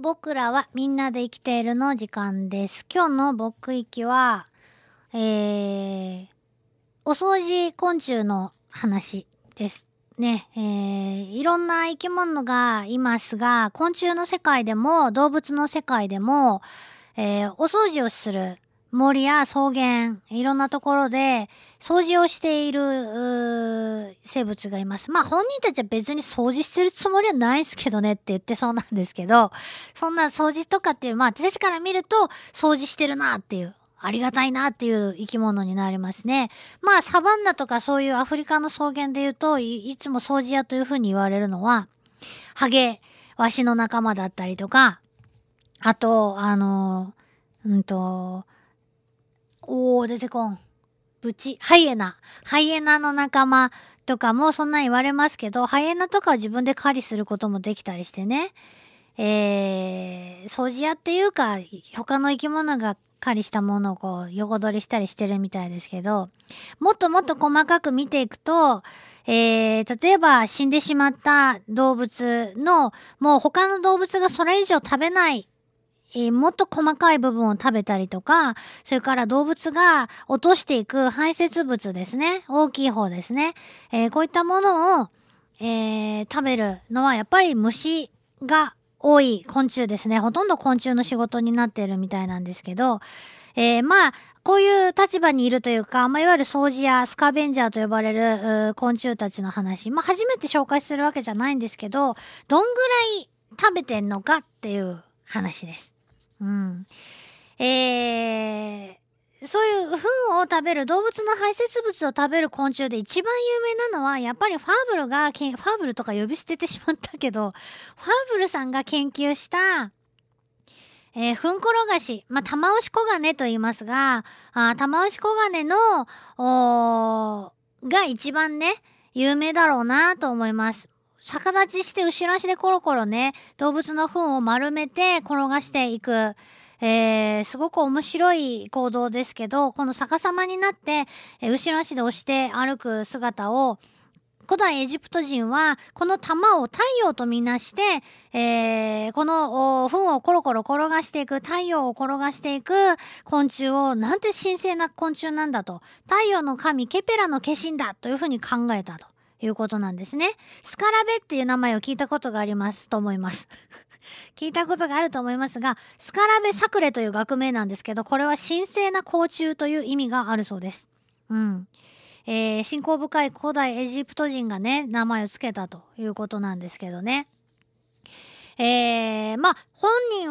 僕らはみんなで生きているの時間です。今日の僕行きは、お掃除昆虫の話ですね。いろんな生き物がいますが、昆虫の世界でも動物の世界でも、お掃除をする森や草原、いろんなところで掃除をしている生物がいます。まあ本人たちは別に掃除してるつもりはないですけどねって言ってそうなんですけど、そんな掃除とかっていう、まあ私たちから見ると掃除してるなっていう、ありがたいなっていう生き物になりますね。まあサバンナとかそういうアフリカの草原で言うと、いつも掃除屋というふうに言われるのは、ハゲ、ワシの仲間だったりとか、あと、出てこん。ハイエナの仲間とかもそんな言われますけど、ハイエナとかは自分で狩りすることもできたりしてね。掃除屋っていうか、他の生き物が狩りしたものをこう、横取りしたりしてるみたいですけど、もっともっと細かく見ていくと、例えば死んでしまった動物の、もう他の動物がそれ以上食べない、もっと細かい部分を食べたりとか、それから動物が落としていく排泄物ですね。大きい方ですね。こういったものを、食べるのはやっぱり虫が多い昆虫ですね。ほとんど昆虫の仕事になっているみたいなんですけど、まあ、こういう立場にいるというか、まあ、いわゆる掃除やスカベンジャーと呼ばれる昆虫たちの話。まあ、初めて紹介するわけじゃないんですけど、どんぐらい食べてんのかっていう話です。そういう糞を食べる動物の排泄物を食べる昆虫で一番有名なのはやっぱりファーブルとか呼び捨ててしまったけど、ファーブルさんが研究した、糞転がし、まあ、タマウシコガネと言いますが、タマウシコガネが一番ね、有名だろうなと思います。逆立ちして後ろ足でコロコロね、動物の糞を丸めて転がしていく、すごく面白い行動ですけど、この逆さまになって、後ろ足で押して歩く姿を、古代エジプト人はこの玉を太陽とみなして、この糞をコロコロ転がしていく、太陽を転がしていく昆虫を、なんて神聖な昆虫なんだと、太陽の神ケペラの化身だというふうに考えたと。いうことなんですね。スカラベっていう名前を聞いたことがありますと思います。聞いたことがあると思いますが、スカラベサクレという学名なんですけど、これは神聖な甲虫という意味があるそうです。信仰深い古代エジプト人がね、名前をつけたということなんですけどね。まあ、本人、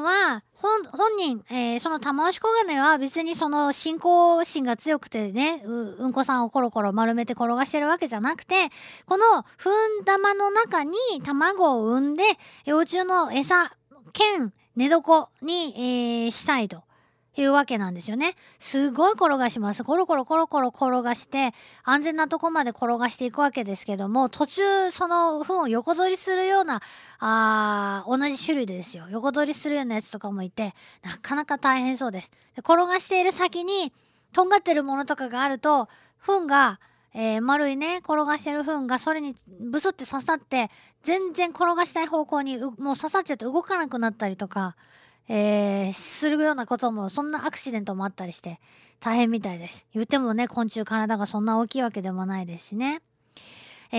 その玉押しコガネは別にその信仰心が強くてね、うんこさんをコロコロ丸めて転がしてるわけじゃなくて、このふん玉の中に卵を産んで、幼虫の餌兼寝床に、したいというわけなんですよね。すごい転がします。コロコロ転がして、安全なとこまで転がしていくわけですけども、途中そのふんを横取りするような、同じ種類でですよ。横取りするようなやつとかもいて、なかなか大変そうです。で、転がしている先に、とんがってるものとかがあると、糞が、丸いね、転がしてる糞がそれにブスって刺さって、全然転がしたい方向にもう刺さっちゃって動かなくなったりとか、するようなことも、そんなアクシデントもあったりして、大変みたいです。言ってもね、昆虫体がそんな大きいわけでもないですしね。残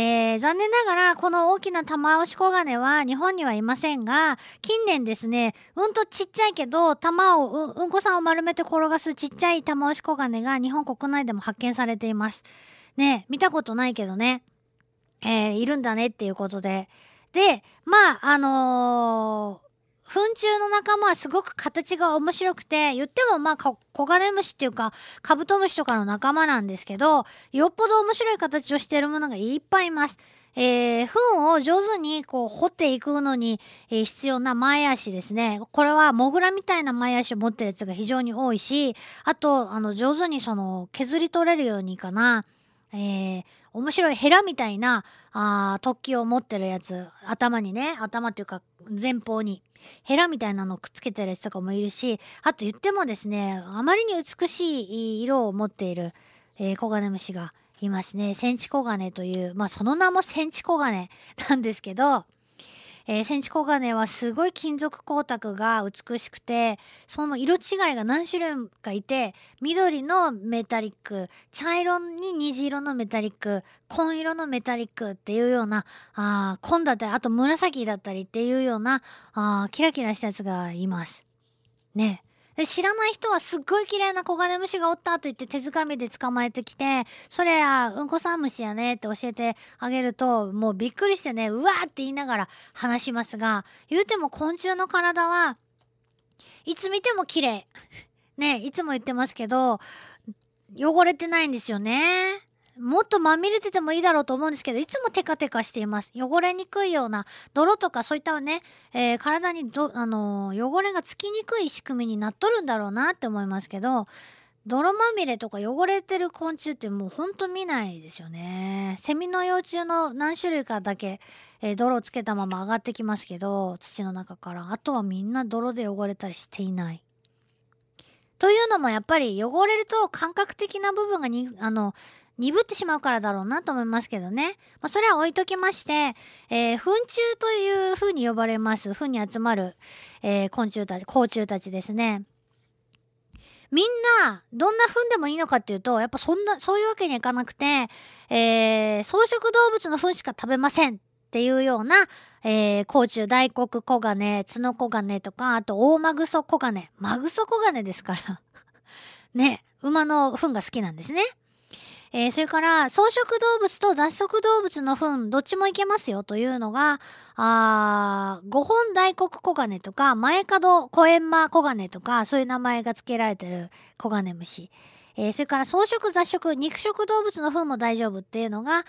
念ながらこの大きなタマオシコガネは日本にはいませんが、近年ですね、うんとちっちゃいけどうんこさんを丸めて転がすちっちゃいタマオシコガネが日本国内でも発見されています。ね、見たことないけどね、いるんだねっていうことで。で、まあ糞虫の仲間はすごく形が面白くて、言ってもまあコガネムシっていうかカブトムシとかの仲間なんですけど、よっぽど面白い形をしているものがいっぱいいます。糞を上手にこう掘っていくのに、必要な前足ですね。これはモグラみたいな前足を持ってるやつが非常に多いし、あと上手にその削り取れるようにかな。面白いヘラみたいな突起を持ってるやつ、頭っていうか前方にヘラみたいなのをくっつけてるやつとかもいるし、あと言ってもですね、あまりに美しい色を持っている、コガネムシがいますね。センチコガネという、まあその名もセンチコガネなんですけど、センチコガネはすごい金属光沢が美しくて、その色違いが何種類かいて、緑のメタリック、茶色に虹色のメタリック、紺色のメタリックっていうような、紺だったり、あと紫だったりっていうような、キラキラしたやつがいますね。で、知らない人はすっごい綺麗なコガネムシがおったと言って手づかみで捕まえてきて、それはうんこさん虫やねって教えてあげると、もうびっくりしてね、うわーって言いながら話しますが、言うても昆虫の体はいつ見ても綺麗ね、いつも言ってますけど、汚れてないんですよね。もっとまみれててもいいだろうと思うんですけど、いつもテカテカしています。汚れにくいような泥とかそういったね、体に汚れがつきにくい仕組みになっとるんだろうなって思いますけど、泥まみれとか汚れてる昆虫ってもうほんと見ないですよね。セミの幼虫の何種類かだけ、泥をつけたまま上がってきますけど、土の中から。あとはみんな泥で汚れたりしていない。というのもやっぱり汚れると感覚的な部分が鈍ってしまうからだろうなと思いますけどね。まあ、それは置いときまして、糞虫という風に呼ばれます。糞に集まる、甲虫たちですね。みんな、どんな糞でもいいのかっていうと、やっぱそういうわけにはいかなくて、草食動物の糞しか食べませんっていうような、甲虫、大黒コガネ、ツノコガネとか、あと大マグソコガネ。マグソコガネですから。ね、馬の糞が好きなんですね。それから草食動物と脱食動物の糞どっちもいけますよというのが五本大黒コガネとか前角コエンマコガネとかそういう名前が付けられてるコガネムシ、それから草食雑食肉食動物の糞も大丈夫っていうのが、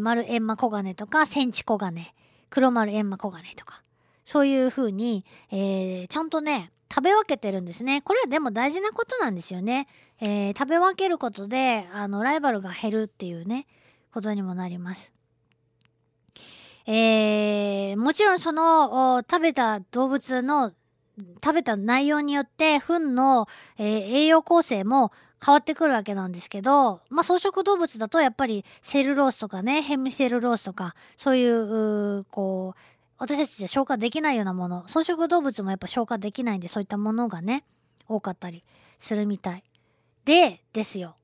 丸エンマコガネとかセンチコガネ黒丸エンマコガネとかそういう風に、ちゃんとね食べ分けてるんですね。これはでも大事なことなんですよね。食べ分けることでライバルが減るっていうねことにもなります。もちろんその食べた動物の食べた内容によって糞の、栄養構成も変わってくるわけなんですけど、まあ、草食動物だとやっぱりセルロースとかねヘミセルロースとかそういうこう私たちじゃ消化できないようなもの、草食動物もやっぱ消化できないんで、そういったものがね、多かったりするみたい。で、ですよ。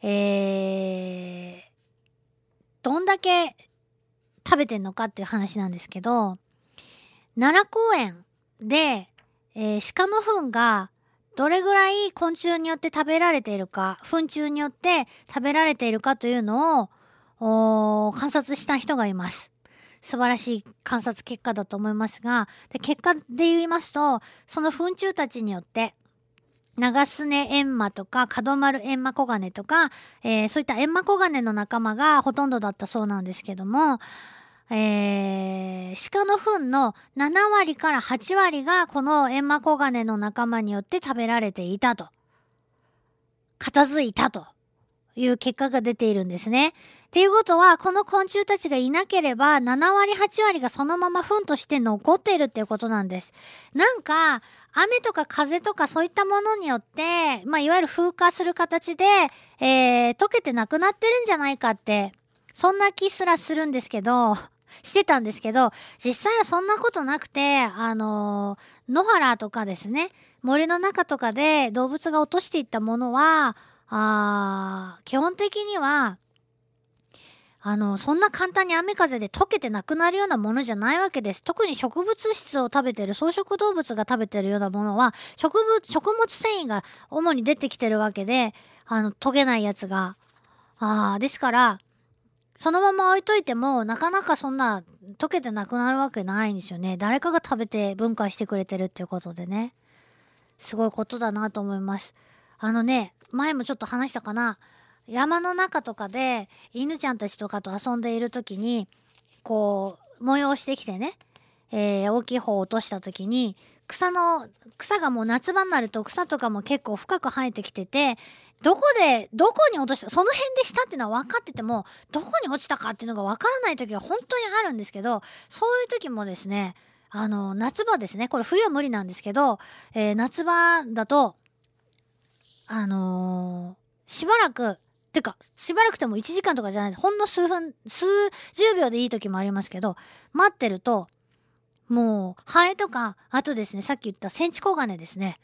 どんだけ食べてんのかっていう話なんですけど、奈良公園で、鹿の糞がどれぐらい昆虫によって食べられているか、糞虫によって食べられているかというのを観察した人がいます。素晴らしい観察結果だと思いますが、で結果で言いますと、その糞虫たちによって、長スネエンマとか角丸エンマコガネとか、そういったエンマコガネの仲間がほとんどだったそうなんですけども、鹿の糞の7割から8割がこのエンマコガネの仲間によって食べられていたと、片付いたと。いう結果が出ているんですね。っていうことはこの昆虫たちがいなければ7割8割がそのまま糞として残っているっていうことなんです。なんか雨とか風とかそういったものによって、いわゆる風化する形で、溶けてなくなってるんじゃないかってそんな気すらするんですけどしてたんですけど、実際はそんなことなくて野原とかですね森の中とかで動物が落としていったものは基本的にはそんな簡単に雨風で溶けてなくなるようなものじゃないわけです。特に植物質を食べてる草食動物が食べてるようなものは食物繊維が主に出てきてるわけで溶けないやつがですからそのまま置いといてもなかなかそんな溶けてなくなるわけないんですよね。誰かが食べて分解してくれてるっていうことでねすごいことだなと思います。前もちょっと話したかな、山の中とかで犬ちゃんたちとかと遊んでいる時にこう催してきてね、大きい方を落とした時に草がもう夏場になると草とかも結構深く生えてきててどこに落としたその辺でしたっていうのは分かっててもどこに落ちたかっていうのが分からない時は本当にあるんですけど、そういう時もですね夏場ですね、これ冬は無理なんですけど、夏場だとしばらくても1時間とかじゃないです。ほんの数分、数十秒でいい時もありますけど、待ってると、もうハエとか、あとですね、さっき言ったセンチコガネですね、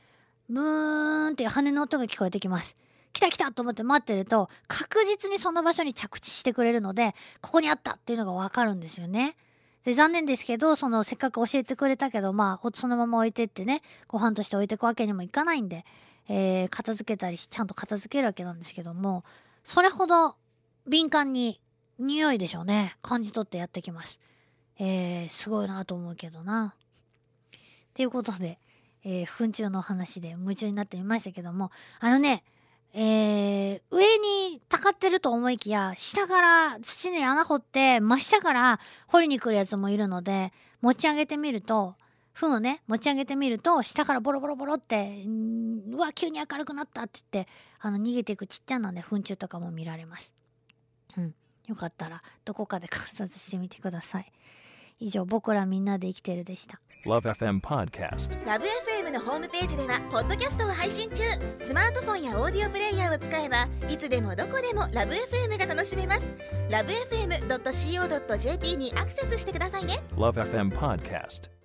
ブーンっていう羽の音が聞こえてきます。来た来たと思って待ってると確実にその場所に着地してくれるので、ここにあったっていうのが分かるんですよね。で、残念ですけど、そのせっかく教えてくれたけど、まあそのまま置いてってね、ご飯として置いていくわけにもいかないんで、片付けたりし、ちゃんと片付けるわけなんですけども、それほど敏感に匂いでしょうね、感じ取ってやってきます。すごいなと思うけどな。ということで、糞虫の話で夢中になってみましたけども、あのね、上にたかってると思いきや、下から土に穴掘って真下から掘りに来るやつもいるので、持ち上げてみると、糞をね持ち上げてみると、下からボロボロボロって、うわ急に明るくなったって言って、逃げていくちっちゃなね糞虫とかも見られます。うん、よかったらどこかで観察してみてください。以上、僕らみんなで生きてるでした。LOVE FM Podcast。LOVE FM のホームページではポッドキャストを配信中。スマートフォンやオーディオプレイヤーを使えば、いつでもどこでもLOVE FM が楽しめます。LOVEFM.co.jp にアクセスしてくださいね。LOVE FM Podcast。